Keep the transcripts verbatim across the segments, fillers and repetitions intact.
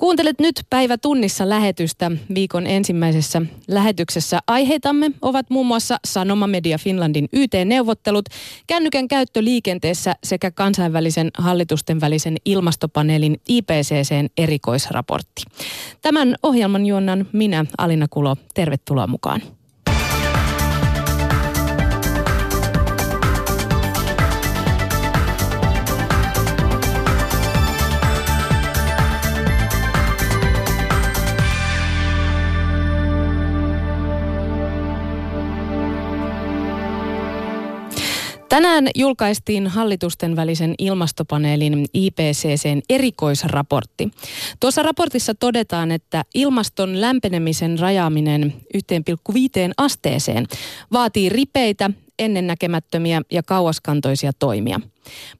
Kuuntelet nyt Päivä tunnissa lähetystä. Viikon ensimmäisessä lähetyksessä aiheitamme ovat muun muassa Sanoma Media Finlandin Y T-neuvottelut, kännykän käyttö liikenteessä sekä kansainvälisen hallitusten välisen ilmastopaneelin I P C C:n erikoisraportti. Tämän ohjelman juonnan minä, Alina Kulo. Tervetuloa mukaan. Tänään julkaistiin hallitusten välisen ilmastopaneelin I P C C:n erikoisraportti. Tuossa raportissa todetaan, että ilmaston lämpenemisen rajaaminen yhteen pilkku viiteen asteeseen vaatii ripeitä, ennennäkemättömiä ja kauaskantoisia toimia.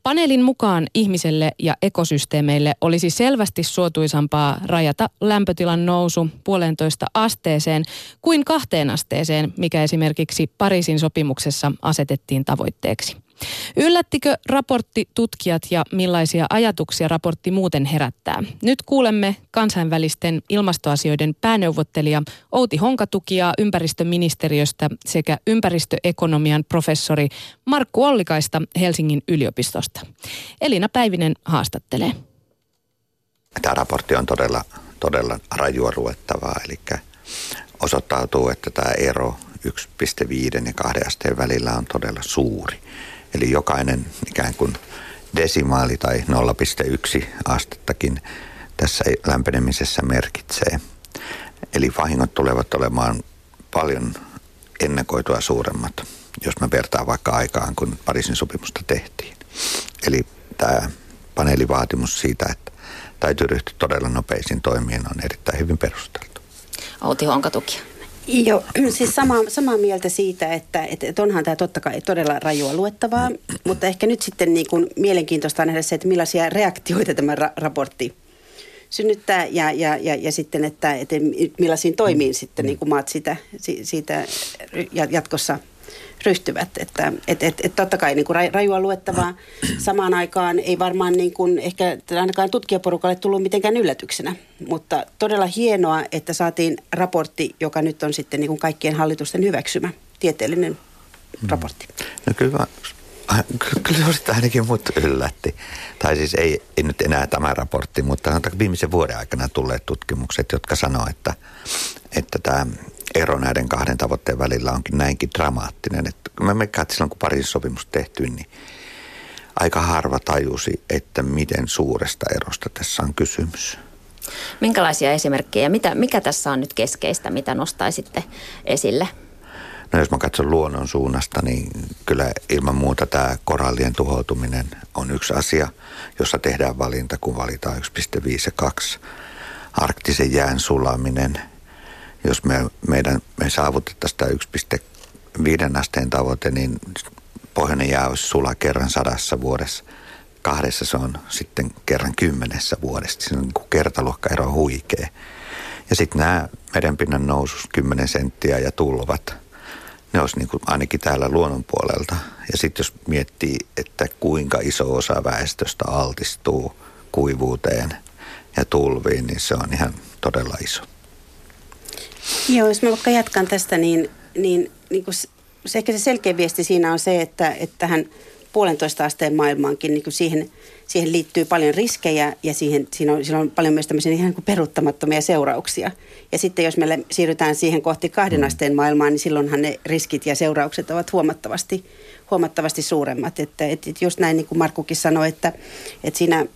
Paneelin mukaan ihmiselle ja ekosysteemeille olisi selvästi suotuisampaa rajata lämpötilan nousu puolentoista asteeseen kuin kahteen asteeseen, mikä esimerkiksi Pariisin sopimuksessa asetettiin tavoitteeksi. Yllättikö raportti tutkijat ja millaisia ajatuksia raportti muuten herättää? Nyt kuulemme kansainvälisten ilmastoasioiden pääneuvottelija Outi Honkatukia ympäristöministeriöstä sekä ympäristöekonomian professori Markku Ollikaista Helsingin yliopistosta. Elina Päivinen haastattelee. Tämä raportti on todella, todella rajua luettavaa, eli osoittautuu, että tämä ero yksi pilkku viisi ja kahden asteen välillä on todella suuri. Eli jokainen ikään kuin desimaali tai nolla pilkku yksi astettakin tässä lämpenemisessä merkitsee. Eli vahingot tulevat olemaan paljon ennakoitua suuremmat, jos mä vertaan vaikka aikaan, kun Pariisin sopimusta tehtiin. Eli tämä paneelivaatimus siitä, että täytyy ryhtyä todella nopeisiin toimiin, on erittäin hyvin perusteltu. Outi Honkatukia. Joo, siis sama, samaa mieltä siitä, että, että onhan tämä totta kai todella rajua luettavaa, mutta ehkä nyt sitten niin kuin mielenkiintoista on nähdä se, että millaisia reaktioita tämä ra- raportti synnyttää ja, ja, ja, ja sitten, että, että millaisiin toimiin sitten niin kuin maat sitä, siitä jatkossa ryhtyvät. Että et, et, et totta kai niin kuin rajua luettavaa samaan aikaan ei varmaan niin kuin ehkä ainakaan tutkijaporukalle tullut mitenkään yllätyksenä, mutta todella hienoa, että saatiin raportti, joka nyt on sitten niin kuin kaikkien hallitusten hyväksymä tieteellinen raportti. No kyllä, kyllä se ainakin mut yllätti. Tai siis ei, ei nyt enää tämä raportti, mutta viimeisen vuoden aikana tulleet tutkimukset, jotka sanoo, että, että tämä ero näiden kahden tavoitteen välillä onkin näinkin dramaattinen. Että mä mekkaan, että silloin kun Pariisin sopimus tehtiin, niin aika harva tajusi, että miten suuresta erosta tässä on kysymys. Minkälaisia esimerkkejä? Mitä, mikä tässä on nyt keskeistä, mitä nostaisitte esille? No jos mä katson luonnon suunnasta, niin kyllä ilman muuta tämä korallien tuhoutuminen on yksi asia, jossa tehdään valinta, kun valitaan yksi pilkku viisi ja kaksi. Arktisen jään sulaminen. Jos me, meidän, me saavutettaisiin yksi pilkku viisi asteen tavoite, niin pohjoinen jää olisi sulaa kerran sadassa vuodessa. Kahdessa se on sitten kerran kymmenessä vuodessa. Siinä on niin kuin kertaluokkaero on huikea. Ja sitten nämä merenpinnan nousus kymmenen senttiä ja tulvat, ne olisi niin kuin ainakin täällä luonnon puolelta. Ja sitten jos miettii, että kuinka iso osa väestöstä altistuu kuivuuteen ja tulviin, niin se on ihan todella iso. Joo, jos mä vaikka jatkan tästä, niin, niin, niin kun se, ehkä se selkeä viesti siinä on se, että, että tähän puolentoista asteen maailmaankin niin kun siihen, siihen liittyy paljon riskejä ja siihen, siinä on, siinä on paljon myös tämmöisiä ihan niin kuin peruuttamattomia seurauksia. Ja sitten jos me siirrytään siihen kohti kahden asteen maailmaan, niin silloinhan ne riskit ja seuraukset ovat huomattavasti, huomattavasti suuremmat. Että, että just näin niin kuin Markkukin sanoi, että, että siinä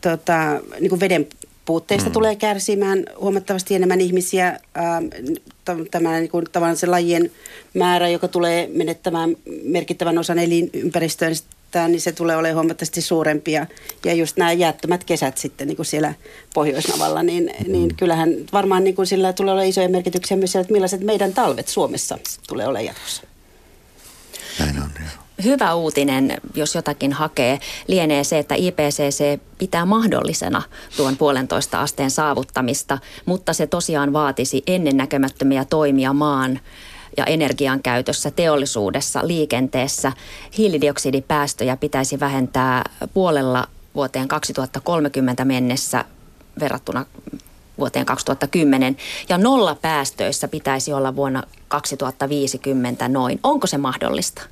tota, niin kuin veden puutteista mm. tulee kärsimään huomattavasti enemmän ihmisiä. Tämä niin kuin, tavallaan se lajien määrä, joka tulee menettämään merkittävän osan elinympäristöstä, niin se tulee olemaan huomattavasti suurempi. Ja, ja just nämä jäättömät kesät sitten niin kuin siellä Pohjois-Navalla, niin, niin kyllähän varmaan niin kuin sillä tulee olemaan isoja merkityksiä myös siellä, että millaiset meidän talvet Suomessa tulee olemaan jatkossa. Näin on, joo. Hyvä uutinen, jos jotakin hakee, lienee se, että I P C C pitää mahdollisena tuon puolentoista asteen saavuttamista, mutta se tosiaan vaatisi ennennäkemättömiä toimia maan ja energian käytössä, teollisuudessa, liikenteessä. Hiilidioksidipäästöjä pitäisi vähentää puolella vuoteen kaksituhattakolmekymmentä mennessä verrattuna vuoteen kaksituhattakymmenen ja nollapäästöissä pitäisi olla vuonna kaksituhattaviisikymmentä noin. Onko se mahdollista?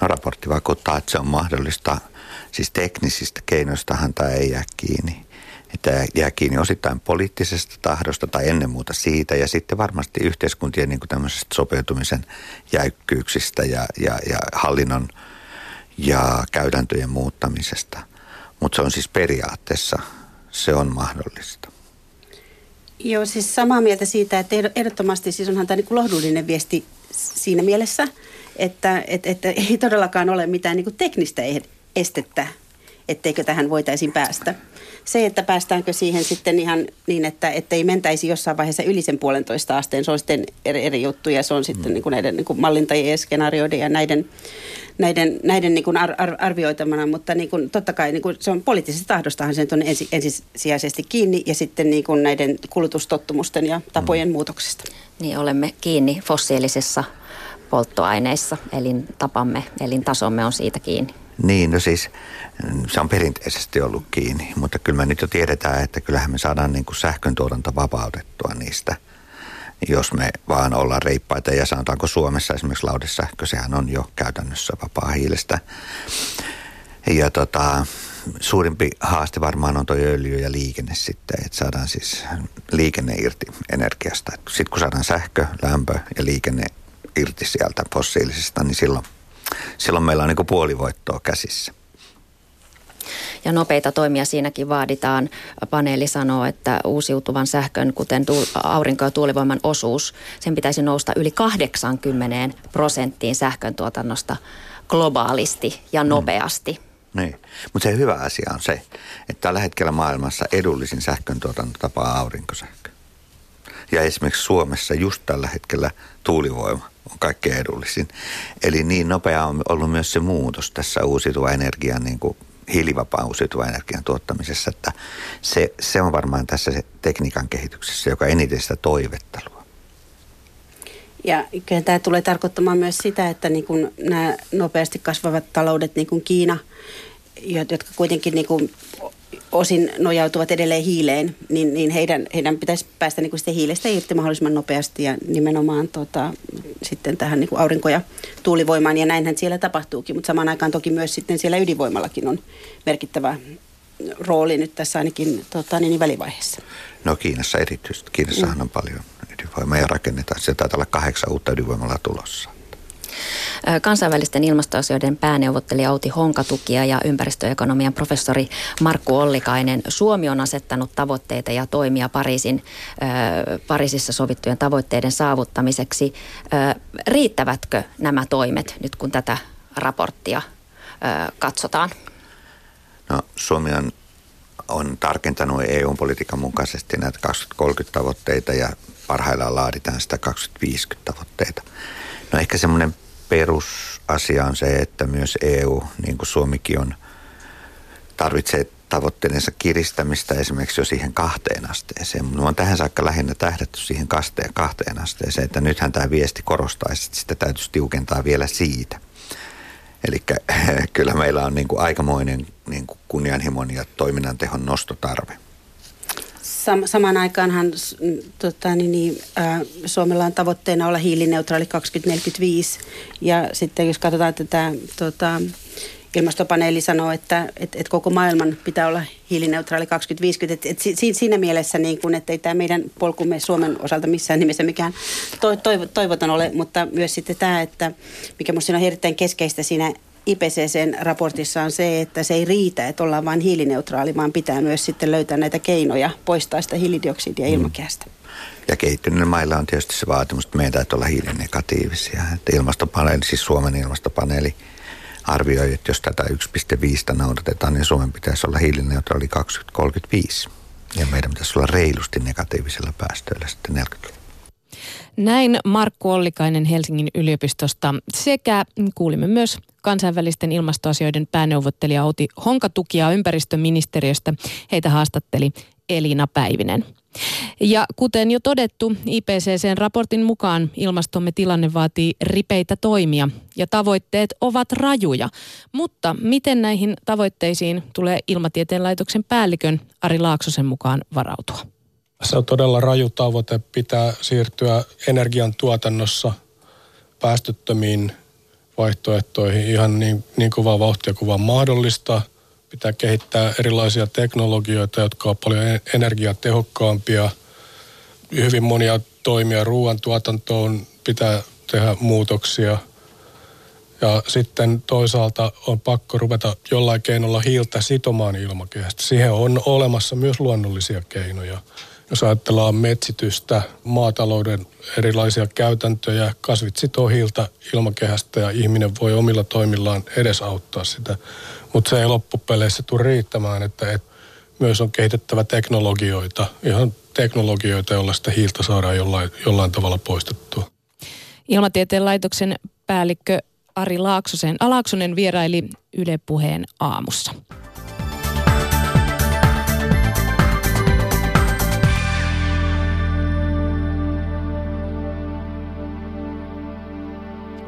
No, raportti vakuuttaa, että se on mahdollista. Siis teknisistä keinoistahan tämä ei jää kiinni. Tämä jää kiinni osittain poliittisesta tahdosta tai ennen muuta siitä ja sitten varmasti yhteiskuntien niin kuin tämmöisestä sopeutumisen jäykkyyksistä ja, ja, ja hallinnon ja käytäntöjen muuttamisesta. Mutta se on siis periaatteessa, se on mahdollista. Joo, siis samaa mieltä siitä, että ehdottomasti siis onhan tämä niin kuin lohdullinen viesti siinä mielessä, että et, et ei todellakaan ole mitään niin kuin teknistä estettä, etteikö tähän voitaisiin päästä. Se, että päästäänkö siihen sitten ihan niin, että ei mentäisi jossain vaiheessa yli sen puolentoista asteen, se on sitten eri, eri juttuja, se on sitten mm. niin kuin näiden niin kuin mallintajien ja skenaarioiden ja näiden, näiden, näiden niin kuin ar, ar, arvioitamana, mutta niin kuin, totta kai niin kuin, se on poliittisesta tahdostahan se on ensi, ensisijaisesti kiinni ja sitten niin kuin näiden kulutustottumusten ja tapojen mm. muutoksista. Niin olemme kiinni fossiilisissa polttoaineissa, elintapamme, elintasomme on siitä kiinni. Niin, no siis se on perinteisesti ollut kiinni, mutta kyllä me nyt jo tiedetään, että kyllähän me saadaan niin kuin sähköntuotanto vapautettua niistä, jos me vaan ollaan reippaita. Ja sanotaanko Suomessa esimerkiksi lauhdesähkö, sehän on jo käytännössä vapaa hiilestä. Ja tota, suurimpi haaste varmaan on tuo öljy ja liikenne sitten, että saadaan siis liikenne irti energiasta. Sitten kun saadaan sähkö, lämpö ja liikenne irti sieltä fossiilisista, niin silloin Silloin meillä on niin kuin puolivoittoa käsissä. Ja nopeita toimia siinäkin vaaditaan. Paneeli sanoo, että uusiutuvan sähkön, kuten aurinko- ja tuulivoiman osuus, sen pitäisi nousta yli kahdeksankymmentä prosenttiin sähköntuotannosta globaalisti ja nopeasti. Mm. Niin, mutta se hyvä asia on se, että tällä hetkellä maailmassa edullisin sähköntuotantotapa on aurinkosähkö. Ja esimerkiksi Suomessa just tällä hetkellä tuulivoima on kaikkein edullisin. Eli niin nopea on ollut myös se muutos tässä uusiutuvan energian, niin kuin hiilivapaan uusiutuvan energian tuottamisessa, että se, se on varmaan tässä se tekniikan kehityksessä, joka eniten sitä toivetta luo. Ja kyllä tämä tulee tarkoittamaan myös sitä, että niin kuin nämä nopeasti kasvavat taloudet, niin kuin Kiina, jotka kuitenkin niin kuin osin nojautuvat edelleen hiileen, niin, niin heidän, heidän pitäisi päästä niin kuin sitä hiilestä irti mahdollisimman nopeasti ja nimenomaan tota, sitten tähän niin kuin aurinko- ja tuulivoimaan. Ja näinhän siellä tapahtuukin, mutta samaan aikaan toki myös sitten siellä ydinvoimallakin on merkittävä rooli nyt tässä ainakin tota, niin välivaiheessa. No Kiinassa erityisesti. Kiinassahan mm. on paljon ydinvoimaa ja rakennetaan. Sieltä taitaa olla kahdeksan uutta ydinvoimalaa tulossa. Kansainvälisten ilmastoasioiden pääneuvottelija Outi Honkatukia ja ympäristöekonomian professori Markku Ollikainen. Suomi on asettanut tavoitteita ja toimia Pariisin, äh, Pariisissa sovittujen tavoitteiden saavuttamiseksi. Äh, riittävätkö nämä toimet nyt, kun tätä raporttia äh, katsotaan? No, Suomi on, on tarkentanut E U-politiikan mukaisesti näitä kaksituhattakolmekymmentä-tavoitteita ja parhaillaan laaditaan sitä kaksituhattaviisikymmentä-tavoitteita. No ehkä semmoinen perusasia on se, että myös E U, niin kuin Suomikin on, tarvitsee tavoitteensa kiristämistä esimerkiksi jo siihen kahteen asteeseen. Mutta on tähän saakka lähinnä tähdätty siihen kahteen asteeseen, että nythän tämä viesti korostaisi, että sitä täytyisi tiukentaa vielä siitä. Eli kyllä meillä on niin kuin aikamoinen niin kuin kunnianhimon ja toiminnan tehon nostotarve. Samaan aikaanhan tota, niin, niin, äh, Suomella on tavoitteena olla hiilineutraali kaksituhattaneljäkymmentäviisi ja sitten jos katsotaan tätä tota, ilmastopaneeli sanoo, että et, et koko maailman pitää olla hiilineutraali kaksituhattaviisikymmentä. Et, et si, siinä mielessä, niin kun, että ei tämä meidän polkumme Suomen osalta missään nimessä mikään to, toiv, toivoton ole, mutta myös sitten tämä, että mikä minusta on erittäin keskeistä siinä I P C C:n raportissa on se, että se ei riitä, että ollaan vain hiilineutraali, vaan pitää myös sitten löytää näitä keinoja poistaa sitä hiilidioksidia ilmakehästä. Ja kehittyneillä mailla on tietysti se vaatimus, että meidän täytyy olla hiilinegatiivisia. Että ilmastopaneeli, siis Suomen ilmastopaneeli arvioi, että jos tätä yksi pilkku viisi noudatetaan, niin Suomen pitäisi olla hiilineutraali kaksituhattakolmekymmentäviisi. Ja meidän pitäisi olla reilusti negatiivisilla päästöillä sitten neljäkymmentäluvulla. Näin Markku Ollikainen Helsingin yliopistosta sekä kuulimme myös kansainvälisten ilmastoasioiden pääneuvottelija Outi Honkatukia ympäristöministeriöstä. Heitä haastatteli Elina Päivinen. Ja kuten jo todettu, I P C C:n raportin mukaan ilmastomme tilanne vaatii ripeitä toimia ja tavoitteet ovat rajuja. Mutta miten näihin tavoitteisiin tulee Ilmatieteen laitoksen päällikön Ari Laaksosen mukaan varautua? Se on todella raju tavoite pitää siirtyä energiantuotannossa päästöttömiin vaihtoehtoihin ihan niin, niin kovaa vauhtia kuin vaan mahdollista. Pitää kehittää erilaisia teknologioita, jotka on paljon energiatehokkaampia. Hyvin monia toimia ruoantuotantoon pitää tehdä muutoksia. Ja sitten toisaalta on pakko ruveta jollain keinolla hiiltä sitomaan ilmakehästä. Siihen on olemassa myös luonnollisia keinoja. Jos ajatellaan metsitystä, maatalouden erilaisia käytäntöjä, kasvit sitoo hiiltä ilmakehästä ja ihminen voi omilla toimillaan edesauttaa sitä. Mutta se ei loppupeleissä tule riittämään, että et myös on kehitettävä teknologioita, ihan teknologioita, joilla sitä hiiltä saadaan jollain, jollain tavalla poistettua. Ilmatieteen laitoksen päällikkö Ari Laaksosen. Laaksonen vieraili Yle Puheen aamussa.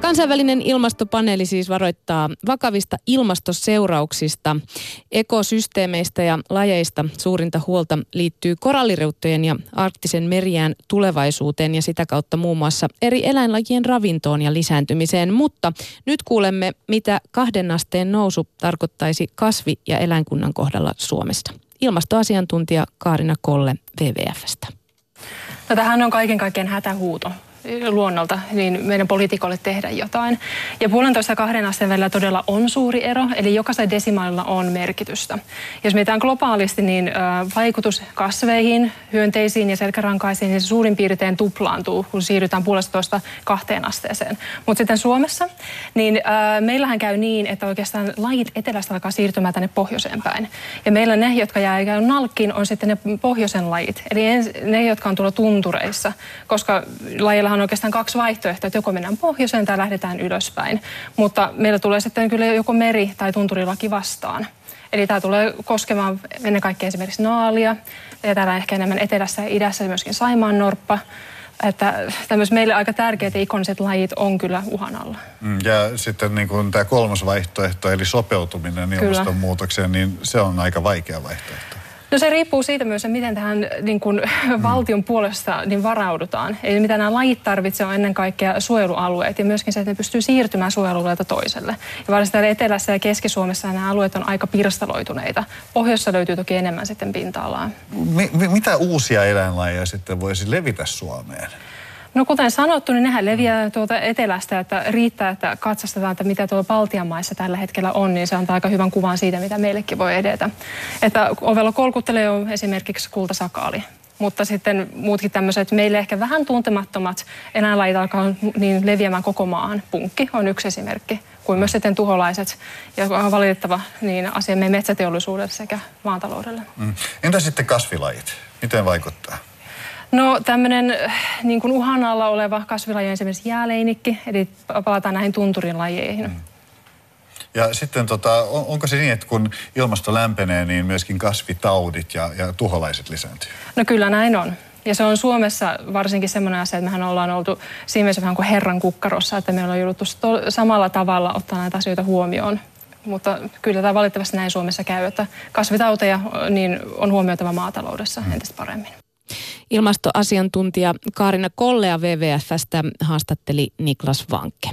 Kansainvälinen ilmastopaneeli siis varoittaa vakavista ilmastoseurauksista, ekosysteemeistä ja lajeista. Suurinta huolta liittyy koralliriuttojen ja arktisen meriään tulevaisuuteen ja sitä kautta muun muassa eri eläinlajien ravintoon ja lisääntymiseen. Mutta nyt kuulemme, mitä kahden asteen nousu tarkoittaisi kasvi- ja eläinkunnan kohdalla Suomessa. Ilmastoasiantuntija Kaarina Kolle W W F:stä. No, tämähän on kaiken kaikkiaan hätähuuto luonnolta, niin meidän poliitikoille tehdä jotain. Ja puolentoista kahden asteen välillä todella on suuri ero, eli jokaisella desimaalilla on merkitystä. Jos mietitään globaalisti, niin vaikutus kasveihin, hyönteisiin ja selkärankaisiin, niin se suurin piirtein tuplaantuu, kun siirrytään puolestatoista kahteen asteeseen. Mutta sitten Suomessa, niin meillähän käy niin, että oikeastaan lajit etelästä alkaa siirtymään tänne pohjoiseen päin. Ja meillä ne, jotka jää ikään kuin nalkkiin, on sitten ne pohjoisen lajit, eli ne, jotka on tuolla tuntureissa, koska lajillahan on oikeastaan kaksi vaihtoehtoa, että joko mennään pohjoiseen tai lähdetään ylöspäin. Mutta meillä tulee sitten kyllä joko meri- tai tunturilaki vastaan. Eli tämä tulee koskemaan ennen kaikkea esimerkiksi naalia, ja täällä ehkä enemmän etelässä ja idässä myöskin saimaannorppa. Että tämmöiset meille aika tärkeät ja ikoniset lajit on kyllä uhan alla. Ja sitten niin kuin tämä kolmas vaihtoehto, eli sopeutuminen ilmastonmuutokseen, niin se on aika vaikea vaihtoehto. No, se riippuu siitä myös, miten tähän niin kuin, valtion puolesta niin varaudutaan. Eli mitä nämä lajit tarvitsevat on ennen kaikkea suojelualueet ja myöskin se, että ne pystyy siirtymään suojelualueelta toiselle. Ja varsinkin Etelässä ja Keski-Suomessa nämä alueet on aika pirstaloituneita. Pohjoissa löytyy toki enemmän sitten pinta-alaa. M- m- mitä uusia eläinlajeja sitten voisi levitä Suomeen? No, kuten sanottu, niin nehän leviää tuolta etelästä, että riittää, että katsastetaan, että mitä tuolla Baltian maissa tällä hetkellä on, niin se antaa aika hyvän kuvan siitä, mitä meillekin voi edetä. Että ovella kolkuttelee on esimerkiksi kultasakaali, mutta sitten muutkin tämmöiset meille ehkä vähän tuntemattomat eläinlajit alkaa niin leviämään koko maahan. Punkki on yksi esimerkki, kuin myös sitten tuholaiset, joka on valitettava niin asia meidän metsäteollisuudelle sekä maataloudelle. Mm. Entä sitten kasvilajit? Miten vaikuttaa? No, tämmöinen niin kuin uhan alla oleva kasvilaji on esimerkiksi jääleinikki, eli palataan näihin tunturin lajeihin. Ja sitten tota, on, onko se niin, että kun ilmasto lämpenee, niin myöskin kasvitaudit ja, ja tuholaiset lisääntyy? No, kyllä näin on. Ja se on Suomessa varsinkin semmoinen asia, että mehän ollaan oltu siinä mielessä vähän kuin herran kukkarossa, että meillä on jouduttu samalla tavalla ottaa näitä asioita huomioon. Mutta kyllä tämä valitettavasti näin Suomessa käy, että kasvitauteja niin on huomioitava maataloudessa hmm. entistä paremmin. Ilmastoasiantuntija Kaarina Kollea W W F:stä haastatteli Niklas Vanke.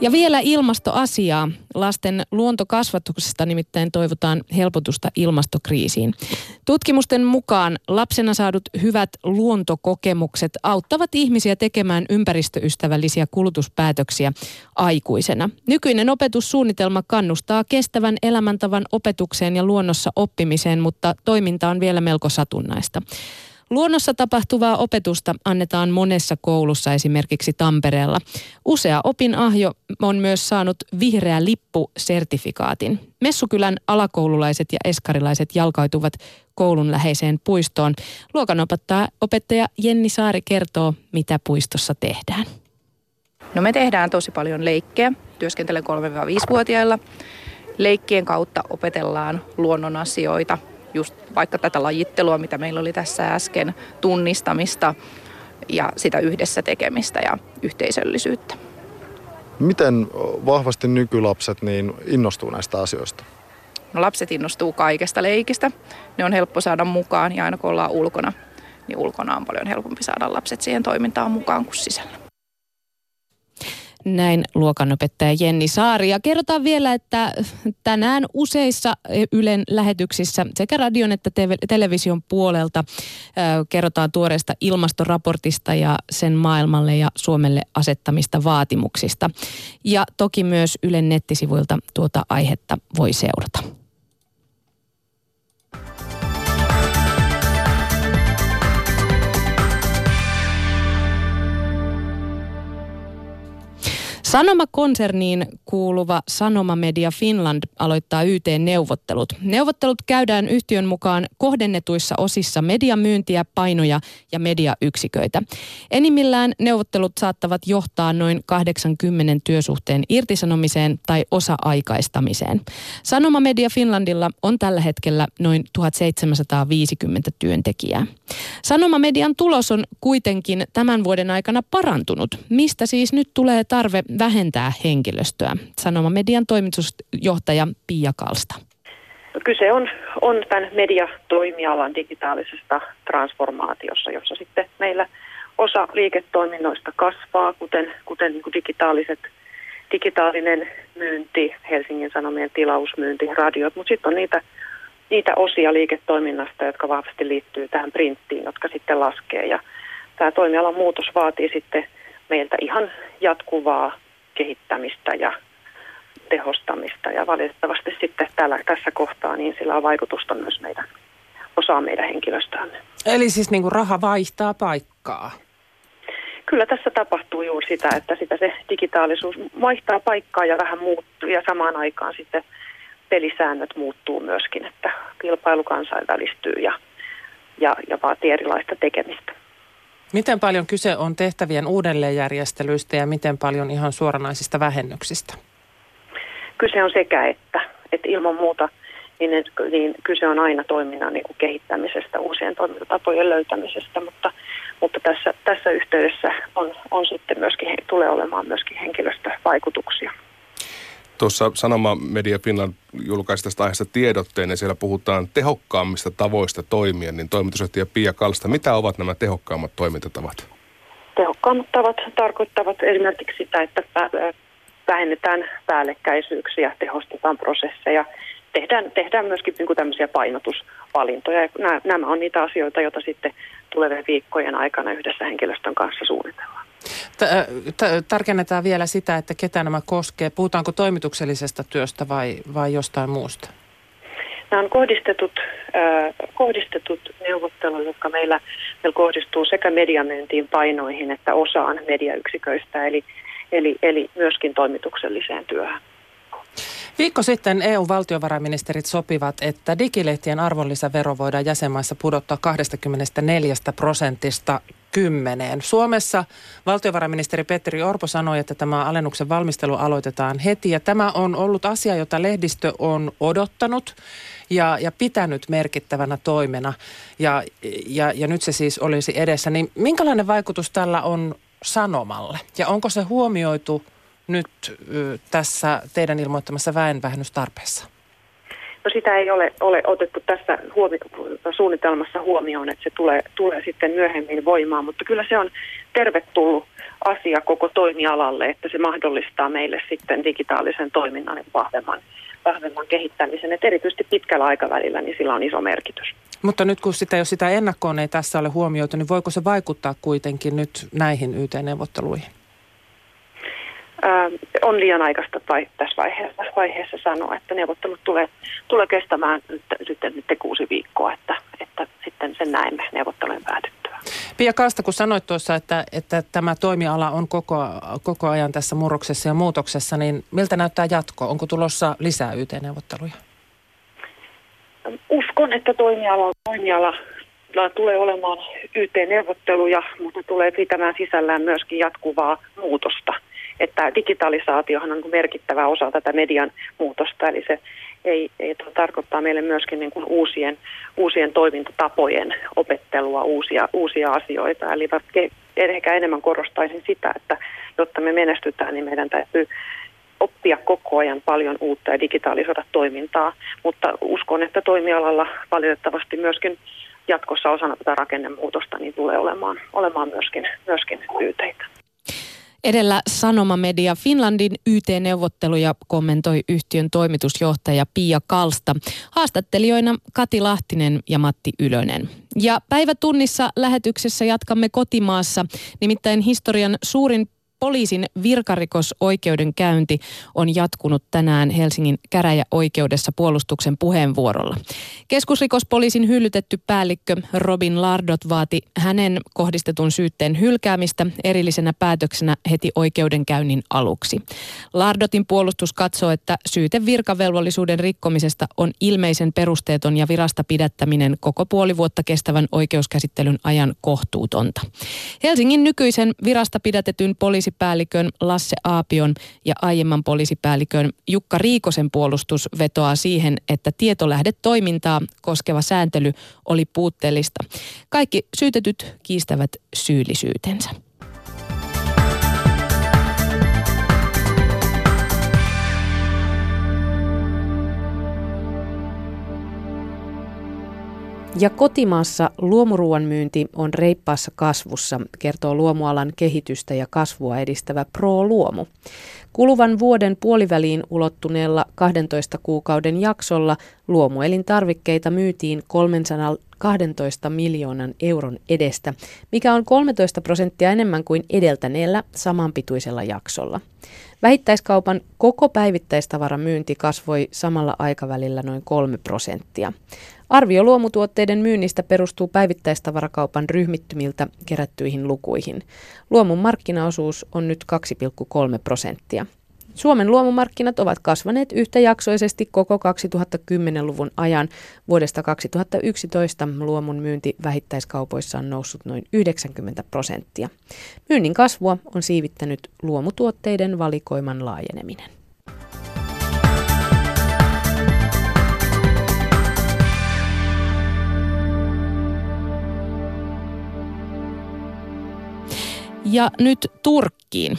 Ja vielä ilmastoasiaa. Lasten luontokasvatuksesta nimittäin toivotaan helpotusta ilmastokriisiin. Tutkimusten mukaan lapsena saadut hyvät luontokokemukset auttavat ihmisiä tekemään ympäristöystävällisiä kulutuspäätöksiä aikuisena. Nykyinen opetussuunnitelma kannustaa kestävän elämäntavan opetukseen ja luonnossa oppimiseen, mutta toiminta on vielä melko satunnaista. Luonnossa tapahtuvaa opetusta annetaan monessa koulussa, esimerkiksi Tampereella. Usea opinahjo on myös saanut vihreä lippu-sertifikaatin. Messukylän alakoululaiset ja eskarilaiset jalkautuvat koulun läheiseen puistoon. Luokanopettaja Jenni Saari kertoo, mitä puistossa tehdään. No, me tehdään tosi paljon leikkejä. Työskentelen kolme-viisivuotiailla. Leikkien kautta opetellaan luonnon asioita. Just vaikka tätä lajittelua, mitä meillä oli tässä äsken, tunnistamista ja sitä yhdessä tekemistä ja yhteisöllisyyttä. Miten vahvasti nykylapset niin innostuu näistä asioista? No, lapset innostuu kaikesta leikistä. Ne on helppo saada mukaan ja aina kun ollaan ulkona, niin ulkona on paljon helpompi saada lapset siihen toimintaan mukaan kuin sisällä. Näin luokanopettaja Jenni Saari. Ja kerrotaan vielä, että tänään useissa Ylen lähetyksissä sekä radion että te- television puolelta äh, kerrotaan tuoreesta ilmastoraportista ja sen maailmalle ja Suomelle asettamista vaatimuksista. Ja toki myös Ylen nettisivuilta tuota aihetta voi seurata. Sanoma-konserniin kuuluva Sanoma Media Finland aloittaa Y T-neuvottelut. Neuvottelut käydään yhtiön mukaan kohdennetuissa osissa mediamyyntiä, painoja ja mediayksiköitä. Enimmillään neuvottelut saattavat johtaa noin kahdeksankymmenen työsuhteen irtisanomiseen tai osa-aikaistamiseen. Sanoma Media Finlandilla on tällä hetkellä noin tuhatseitsemänsataaviisikymmentä työntekijää. Sanoma Median tulos on kuitenkin tämän vuoden aikana parantunut. Mistä siis nyt tulee tarve vähentää henkilöstöä? Sanoma Median toimitusjohtaja Pia Kalsta. Kyse on, on tämän mediatoimialan digitaalisesta transformaatiossa, jossa sitten meillä osa liiketoiminnoista kasvaa, kuten, kuten niin kuin digitaaliset, digitaalinen myynti, Helsingin Sanomien tilausmyynti, radiot, mutta sitten on niitä, niitä osia liiketoiminnasta, jotka vahvasti liittyy tähän printtiin, jotka sitten laskee. Ja tämä toimialan muutos vaatii sitten meiltä ihan jatkuvaa kehittämistä ja tehostamista. Ja valitettavasti sitten täällä, tässä kohtaa niin sillä on vaikutusta myös meidän, osaa meidän henkilöstöämme. Eli siis niin kuin raha vaihtaa paikkaa? Kyllä tässä tapahtuu juuri sitä, että sitä se digitaalisuus vaihtaa paikkaa ja vähän muuttuu. Ja samaan aikaan sitten pelisäännöt muuttuu myöskin, että kilpailu kansainvälistyy ja, ja, ja vaatii erilaista tekemistä. Miten paljon kyse on tehtävien uudelleenjärjestelyistä ja miten paljon ihan suoranaisista vähennyksistä? Kyse on sekä että, että ilman muuta niin, niin kyse on aina toiminnan niin kuin kehittämisestä, uusien toimintatapojen löytämisestä, mutta, mutta tässä, tässä yhteydessä on, on sitten myöskin, tulee olemaan myöskin henkilöstövaikutuksia. Tuossa Sanoma Media Finland julkaisi tästä aiheesta tiedotteen ja siellä puhutaan tehokkaammista tavoista toimia, niin toimitusjohtaja Pia Kalsta, mitä ovat nämä tehokkaammat toimintatavat? Tehokkaammat tavat tarkoittavat esimerkiksi sitä, että vähennetään päällekkäisyyksiä, tehostetaan prosesseja, tehdään, tehdään myöskin niin kuin tämmöisiä painotusvalintoja. Nämä, nämä on niitä asioita, joita sitten tulevien viikkojen aikana yhdessä henkilöstön kanssa suunnitellaan. Tarkennetaan vielä sitä, että ketä nämä koskee. Puhutaanko toimituksellisesta työstä vai, vai jostain muusta? Nämä on kohdistetut, äh, kohdistetut neuvottelut, jotka meillä, meillä kohdistuu sekä mediamyyntiin, painoihin että osaan mediayksiköistä, eli, eli, eli myöskin toimitukselliseen työhön. Viikko sitten E U-valtiovarainministerit sopivat, että digilehtien arvonlisävero voidaan jäsenmaissa pudottaa kaksikymmentäneljä prosentista kymmeneen. Suomessa valtiovarainministeri Petri Orpo sanoi, että tämä alennuksen valmistelu aloitetaan heti. Ja tämä on ollut asia, jota lehdistö on odottanut ja, ja pitänyt merkittävänä toimena. Ja, ja, ja nyt se siis olisi edessä. Niin minkälainen vaikutus tällä on Sanomalle? Ja onko se huomioitu nyt y, tässä teidän ilmoittamassa väenvähennystarpeessa? No sitä ei ole, ole otettu tässä huomi- suunnitelmassa huomioon, että se tulee, tulee sitten myöhemmin voimaan, mutta kyllä se on tervetullut asia koko toimialalle, että se mahdollistaa meille sitten digitaalisen toiminnan vahvemman, vahvemman kehittämisen, että erityisesti pitkällä aikavälillä niin sillä on iso merkitys. Mutta nyt kun sitä, jos sitä ennakkoon ei tässä ole huomioitu, niin voiko se vaikuttaa kuitenkin nyt näihin Y T-neuvotteluihin? On liian aikaista tässä vaiheessa, vaiheessa sanoa, että neuvottelut tulee, tulee kestämään nyt, nyt, nyt kuusi viikkoa, että, että sitten sen näemme neuvottelujen päätyttyä. Pia Kalsta, kun sanoit tuossa, että, että tämä toimiala on koko, koko ajan tässä murroksessa ja muutoksessa, niin miltä näyttää jatko? Onko tulossa lisää Y T-neuvotteluja? Uskon, että toimiala, toimiala tulee olemaan Y T-neuvotteluja, mutta tulee pitämään sisällään myöskin jatkuvaa muutosta. Että digitalisaatiohan on merkittävä osa tätä median muutosta, eli se ei, ei tarkoittaa meille myöskin niin kuin uusien, uusien toimintatapojen opettelua, uusia, uusia asioita. Eli ehkä enemmän korostaisin sitä, että jotta me menestytään, niin meidän täytyy oppia koko ajan paljon uutta ja digitaalisoida toimintaa, mutta uskon, että toimialalla valitettavasti myöskin jatkossa osana tätä rakennemuutosta niin tulee olemaan, olemaan myöskin, myöskin pyyteitä. Edellä Sanoma Media Finlandin Y T-neuvotteluja kommentoi yhtiön toimitusjohtaja Pia Kalsta. Haastattelijoina Kati Lahtinen ja Matti Ylönen. Ja päivätunnissa lähetyksessä jatkamme kotimaassa, nimittäin historian suurin poliisin virkarikosoikeudenkäynti on jatkunut tänään Helsingin käräjäoikeudessa puolustuksen puheenvuorolla. Keskusrikospoliisin hyllytetty päällikkö Robin Lardot vaati hänen kohdistetun syytteen hylkäämistä erillisenä päätöksenä heti oikeudenkäynnin aluksi. Lardotin puolustus katsoo, että syyte virkavelvollisuuden rikkomisesta on ilmeisen perusteeton ja virasta pidättäminen koko puoli vuotta kestävän oikeuskäsittelyn ajan kohtuutonta. Helsingin nykyisen virasta pidätetyn poliisin Poliisipäällikön Lasse Aapion ja aiemman poliisipäällikön Jukka Riikosen puolustus vetoaa siihen, että tietolähdetoimintaa koskeva sääntely oli puutteellista. Kaikki syytetyt kiistävät syyllisyytensä. Ja kotimaassa luomuruuan myynti on reippaassa kasvussa, kertoo luomualan kehitystä ja kasvua edistävä Pro Luomu. Kuluvan vuoden puoliväliin ulottuneella kahdentoista kuukauden jaksolla luomuelintarvikkeita myytiin kolmesataakaksitoista miljoonan euron edestä, mikä on kolmetoista prosenttia enemmän kuin edeltäneellä samanpituisella jaksolla. Vähittäiskaupan koko päivittäistavaramyynti kasvoi samalla aikavälillä noin kolme prosenttia. Arvio luomutuotteiden myynnistä perustuu päivittäistavarakaupan ryhmittymiltä kerättyihin lukuihin. Luomun markkinaosuus on nyt kaksi pilkku kolme prosenttia. Suomen luomumarkkinat ovat kasvaneet yhtäjaksoisesti koko kaksituhattakymmenen luvun ajan. Vuodesta kaksituhattayksitoista luomun myynti vähittäiskaupoissa on noussut noin yhdeksänkymmentä prosenttia. Myynnin kasvua on siivittänyt luomutuotteiden valikoiman laajeneminen. Ja nyt Turkkiin.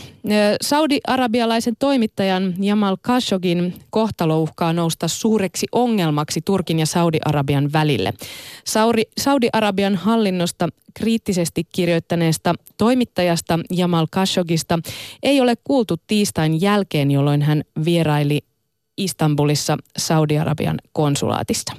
Saudi-arabialaisen toimittajan Jamal Khashoggin kohtalo uhkaa nousta suureksi ongelmaksi Turkin ja Saudi-Arabian välille. Saudi-Arabian hallinnosta kriittisesti kirjoittaneesta toimittajasta Jamal Khashoggista ei ole kuultu tiistain jälkeen, jolloin hän vieraili Istanbulissa Saudi-Arabian konsulaatista.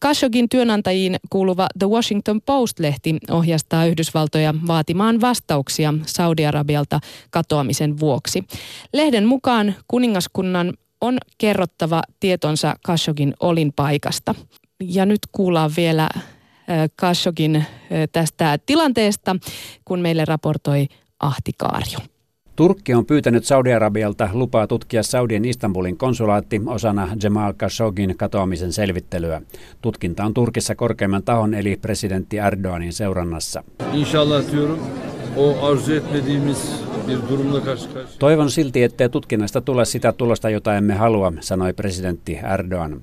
Khashoggin työnantajiin kuuluva The Washington Post-lehti ohjastaa Yhdysvaltoja vaatimaan vastauksia Saudi-Arabialta katoamisen vuoksi. Lehden mukaan kuningaskunnan on kerrottava tietonsa Khashoggin olinpaikasta. Ja nyt kuullaan vielä Khashoggin tästä tilanteesta, kun meille raportoi Ahtikaari. Turkki on pyytänyt Saudi-Arabialta lupaa tutkia Saudien Istanbulin konsulaatti osana Jamal Khashoggin katoamisen selvittelyä. Tutkinta on Turkissa korkeimman tahon eli presidentti Erdoganin seurannassa. Toivon silti, ettei tutkinnasta tule sitä tulosta, jota emme halua, sanoi presidentti Erdogan.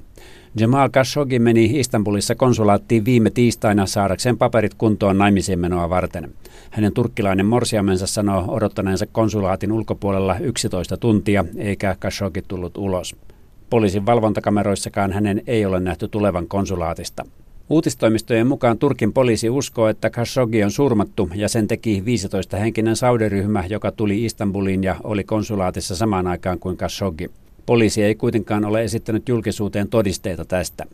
Jamal Khashoggi meni Istanbulissa konsulaattiin viime tiistaina saadakseen paperit kuntoon naimisiinmenoa varten. Hänen turkkilainen morsiamensa sanoo odottaneensa konsulaatin ulkopuolella yksitoista tuntia, eikä Khashoggi tullut ulos. Poliisin valvontakameroissakaan hänen ei ole nähty tulevan konsulaatista. Uutistoimistojen mukaan Turkin poliisi uskoo, että Khashoggi on surmattu ja sen teki viisitoista henkinen saudiryhmä, joka tuli Istanbuliin ja oli konsulaatissa samaan aikaan kuin Khashoggi. Poliisi ei kuitenkaan ole esittänyt julkisuuteen todisteita tästä.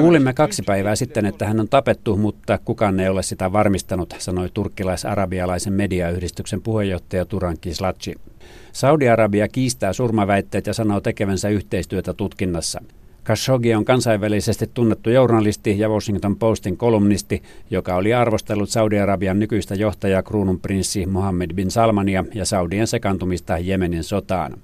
Kuulimme kaksi päivää sitten, että hän on tapettu, mutta kukaan ei ole sitä varmistanut, sanoi turkkilais-arabialaisen mediayhdistyksen puheenjohtaja Turan Kislaci. Saudi-Arabia kiistää surmaväitteet ja sanoo tekevänsä yhteistyötä tutkinnassa. Khashoggi on kansainvälisesti tunnettu journalisti ja Washington Postin kolumnisti, joka oli arvostellut Saudi-Arabian nykyistä johtajaa kruununprinssi Mohammed bin Salmania ja Saudien sekaantumista Jemenin sotaan.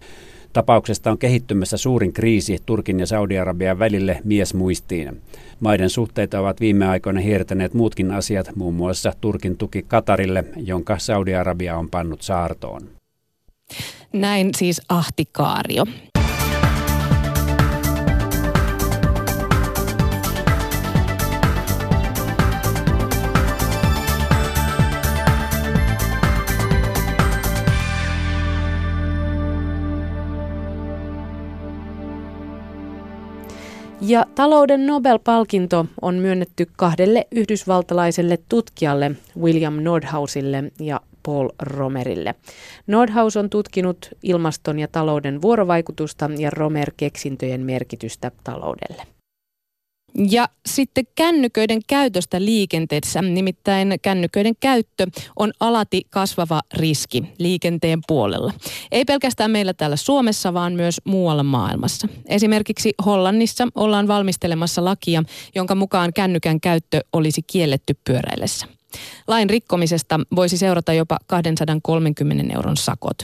Tapauksesta on kehittymässä suurin kriisi Turkin ja Saudi-Arabian välille miesmuistiin. Maiden suhteita ovat viime aikoina hiertäneet muutkin asiat, muun muassa Turkin tuki Katarille, jonka Saudi-Arabia on pannut saartoon. Näin siis Ahtikaario. Ja talouden Nobel-palkinto on myönnetty kahdelle yhdysvaltalaiselle tutkijalle, William Nordhausille ja Paul Romerille. Nordhaus on tutkinut ilmaston ja talouden vuorovaikutusta ja Romer-keksintöjen merkitystä taloudelle. Ja sitten kännyköiden käytöstä liikenteessä, nimittäin kännyköiden käyttö on alati kasvava riski liikenteen puolella. Ei pelkästään meillä täällä Suomessa, vaan myös muualla maailmassa. Esimerkiksi Hollannissa ollaan valmistelemassa lakia, jonka mukaan kännykän käyttö olisi kielletty pyöräillessä. Lain rikkomisesta voisi seurata jopa kaksisataakolmekymmentä euron sakot.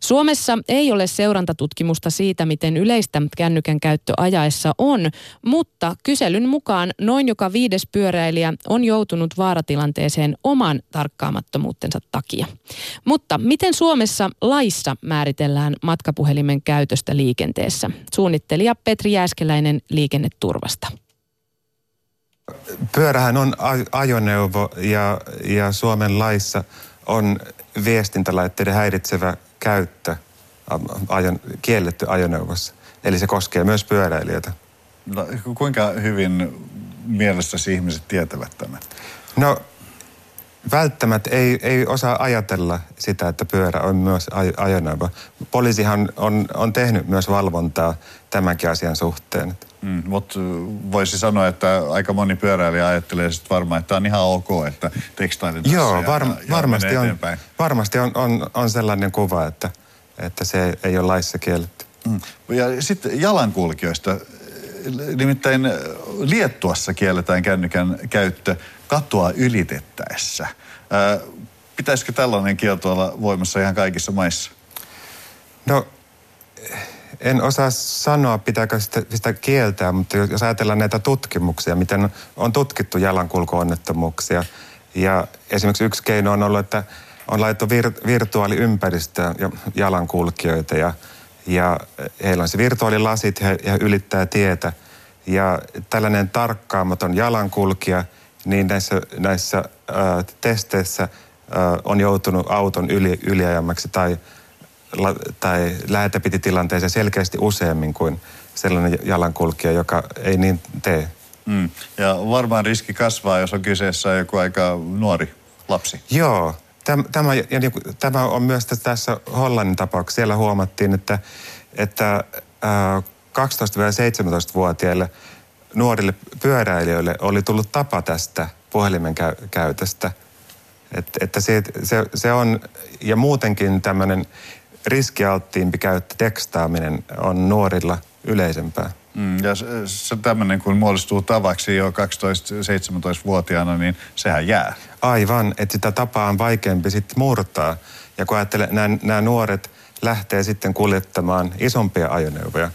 Suomessa ei ole seurantatutkimusta siitä, miten yleistä kännykän käyttö ajaessa on, mutta kyselyn mukaan noin joka viides pyöräilijä on joutunut vaaratilanteeseen oman tarkkaamattomuutensa takia. Mutta miten Suomessa laissa määritellään matkapuhelimen käytöstä liikenteessä? Suunnittelija Petri Jääskeläinen Liikenneturvasta. Pyörähän on ajoneuvo ja, ja Suomen laissa on viestintälaitteiden häiritsevä käyttö ajon, kielletty ajoneuvossa. Eli se koskee myös pyöräilijöitä. No, kuinka hyvin mielestäsi ihmiset tietävät tämän? No välttämättä ei, ei osaa ajatella sitä, että pyörä on myös ajoneuvo. Poliisihan on, on tehnyt myös valvontaa tämänkin asian suhteen. Mm, mutta voisi sanoa, että aika moni pyöräilijä ajattelee varmaan, että on ihan ok, että tekstailit tässä Joo, var, ja, ja varmasti, on, varmasti on, on, on sellainen kuva, että, että se ei ole laissa kielletty. Mm. Ja sitten jalankulkijoista. Nimittäin Liettuassa kielletään kännykän käyttö katua ylitettäessä. Pitäisikö tällainen kielto olla voimassa ihan kaikissa maissa? No, en osaa sanoa, pitääkö sitä, sitä kieltää, mutta jos ajatellaan näitä tutkimuksia, miten on tutkittu jalankulkuonnettomuuksia. Ja esimerkiksi yksi keino on ollut, että on laitettu vir, virtuaaliympäristöön jalankulkijoita ja, ja heillä on se virtuaalilasit ja he, he ylittää tietä. Ja tällainen tarkkaamaton jalankulkija, niin näissä, näissä äh, testeissä äh, on joutunut auton yli, yliajamaksi tai La, tai lähetäpiti tilanteeseen selkeästi useammin kuin sellainen jalankulkija, joka ei niin tee. Mm. Ja varmaan riski kasvaa, jos on kyseessä joku aika nuori lapsi. Joo. Tämä, tämä, ja niin, tämä on myös tässä Hollannin tapauksessa. Siellä huomattiin, että, että äh, kaksitoista-seitsemäntoistavuotiaille nuorille pyöräilijöille oli tullut tapa tästä puhelimen käy, käytöstä. Et, että se, se, se on, ja muutenkin tämmöinen riskialttiimpi käyttö, tekstaaminen on nuorilla yleisempää. Mm, ja se, se tämmöinen, kun muodostuu tavaksi jo kaksitoista-seitsemäntoistavuotiaana, niin sehän jää. Aivan, että sitä tapaa on vaikeampi sitten murtaa. Ja kun ajattelee, nämä nuoret lähtee sitten kuljettamaan isompia ajoneuvoja.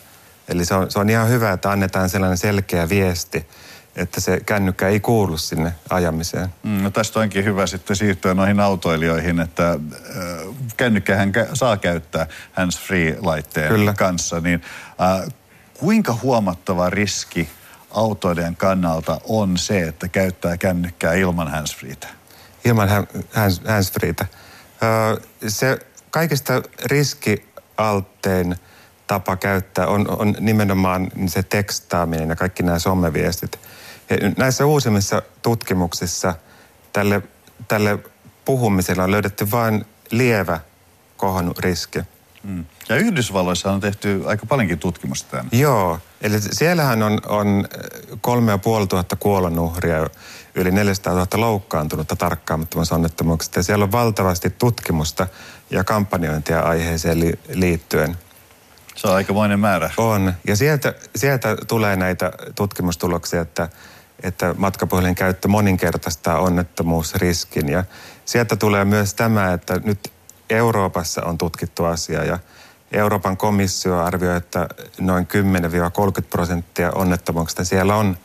Eli se on, se on ihan hyvä, että annetaan sellainen selkeä viesti, että se kännykkä ei kuulu sinne ajamiseen. Mm, no tästä onkin hyvä sitten siirtyä noihin autoilijoihin, että äh, kännykkä hän kä- saa käyttää hands-free-laitteen Kyllä. kanssa. Niin, äh, kuinka huomattava riski autoiden kannalta on se, että käyttää kännykkää ilman hands-freetä? Ilman hands- hands-freetä. Äh, se kaikista riskialttein tapa käyttää on, on nimenomaan se tekstaaminen ja kaikki nämä someviestit. Ja näissä uusimmissa tutkimuksissa tälle, tälle puhumiselle on löydetty vain lievä kohonnut riski. Mm. Ja Yhdysvalloissa on tehty aika paljonkin tutkimusta tämän. Joo, eli siellähän on, on kolme ja puoli tuhatta kuolonuhria, yli neljäsataatuhatta loukkaantunutta tarkkaamattomassa onnettomuuksista. Ja siellä on valtavasti tutkimusta ja kampanjointia aiheeseen li, liittyen. Se on aikamoinen määrä. On. Ja sieltä, sieltä tulee näitä tutkimustuloksia, että, että matkapuhelin käyttö moninkertaistaa onnettomuusriskin. Ja sieltä tulee myös tämä, että nyt Euroopassa on tutkittu asia. Ja Euroopan komissio arvioi, että noin kymmenen-kolmekymmentä prosenttia onnettomuuksista siellä on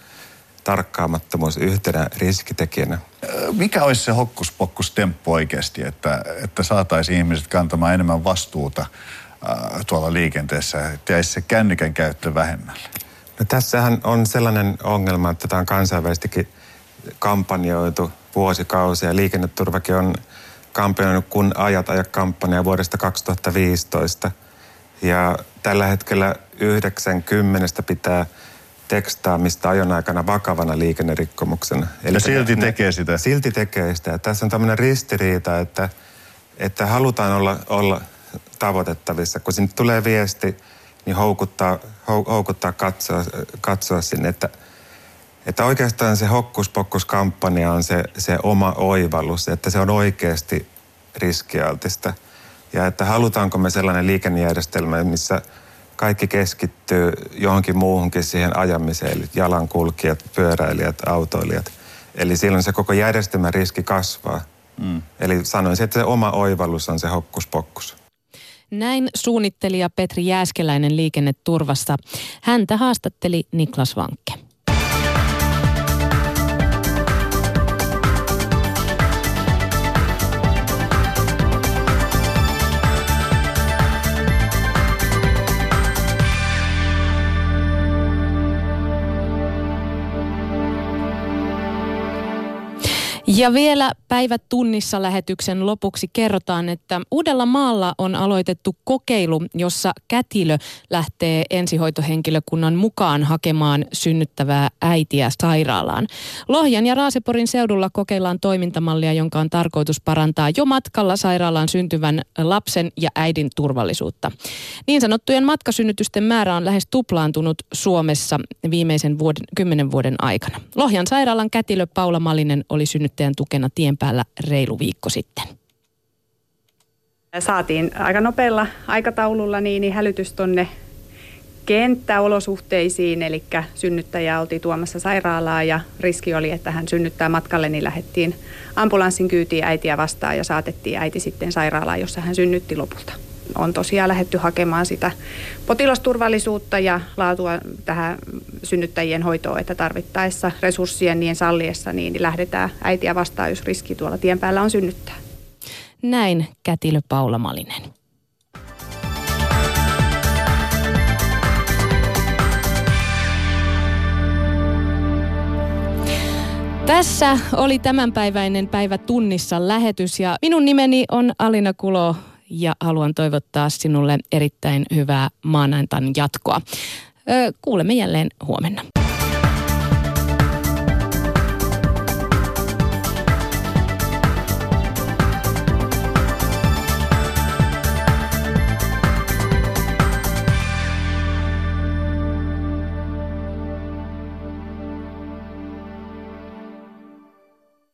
tarkkaamattomuus yhtenä riskitekijänä. Mikä olisi se hokkuspokkustemppu oikeasti, että, että saataisiin ihmiset kantamaan enemmän vastuuta tuolla liikenteessä, että jäisi se kännykän käyttö vähemmälle? No tässähän on sellainen ongelma, että tämä on kansainvälisestikin kampanjoitu vuosikausia. Liikenneturvakin on kampanjoinut Kun ajat aja kampanjaa vuodesta kaksituhattaviisitoista. Ja tällä hetkellä yhdeksänkymmentä pitää tekstaamista ajon aikana vakavana liikennerikkomuksena. Eli no silti ne, tekee sitä. Silti tekee sitä. Tässä on tämmöinen ristiriita, että, että halutaan olla, olla tavoitettavissa. Kun sinne tulee viesti, niin houkuttaa, hou, houkuttaa katsoa, katsoa sinne. Että, että oikeastaan se hokkuspokkuskampanja on se, se oma oivallus, että se on oikeasti riskialtista. Ja että halutaanko me sellainen liikennejärjestelmä, missä kaikki keskittyy johonkin muuhunkin siihen ajamiseen, eli jalankulkijat, pyöräilijät, autoilijat. Eli silloin se koko järjestelmän riski kasvaa. Mm. Eli sanoisin, että se oma oivallus on se hokkuspokkus. Näin suunnittelija Petri Jääskeläinen Liikenneturvassa. Häntä haastatteli Niklas Vanke. Ja vielä Päivä tunnissa -lähetyksen lopuksi kerrotaan, että Uudellamaalla on aloitettu kokeilu, jossa kätilö lähtee ensihoitohenkilökunnan mukaan hakemaan synnyttävää äitiä sairaalaan. Lohjan ja Raaseporin seudulla kokeillaan toimintamallia, jonka on tarkoitus parantaa jo matkalla sairaalaan syntyvän lapsen ja äidin turvallisuutta. Niin sanottujen matkasynnytysten määrä on lähes tuplaantunut Suomessa viimeisen vuoden, kymmenen vuoden aikana. Lohjan sairaalan kätilö Paula Malinen oli synnyttäjä tukena tien päällä reilu viikko sitten. Saatiin aika nopealla aikataululla niin hälytys tuonne kenttäolosuhteisiin, eli synnyttäjää oltiin tuomassa sairaalaa ja riski oli, että hän synnyttää matkalle, niin lähdettiin ambulanssin kyytiin äitiä vastaan ja saatettiin äiti sitten sairaalaan, jossa hän synnytti lopulta. On tosiaan lähdetty hakemaan sitä potilasturvallisuutta ja laatua tähän synnyttäjien hoitoon, että tarvittaessa resurssien niin salliessa niin lähdetään äitiä vastaan, jos riski tuolla tien päällä on synnyttää. Näin kätilö Paula Malinen. Tässä oli tämänpäiväinen Päivä tunnissa -lähetys ja minun nimeni on Alina Kulo. Ja haluan toivottaa sinulle erittäin hyvää maanantain jatkoa. Kuulemme jälleen huomenna.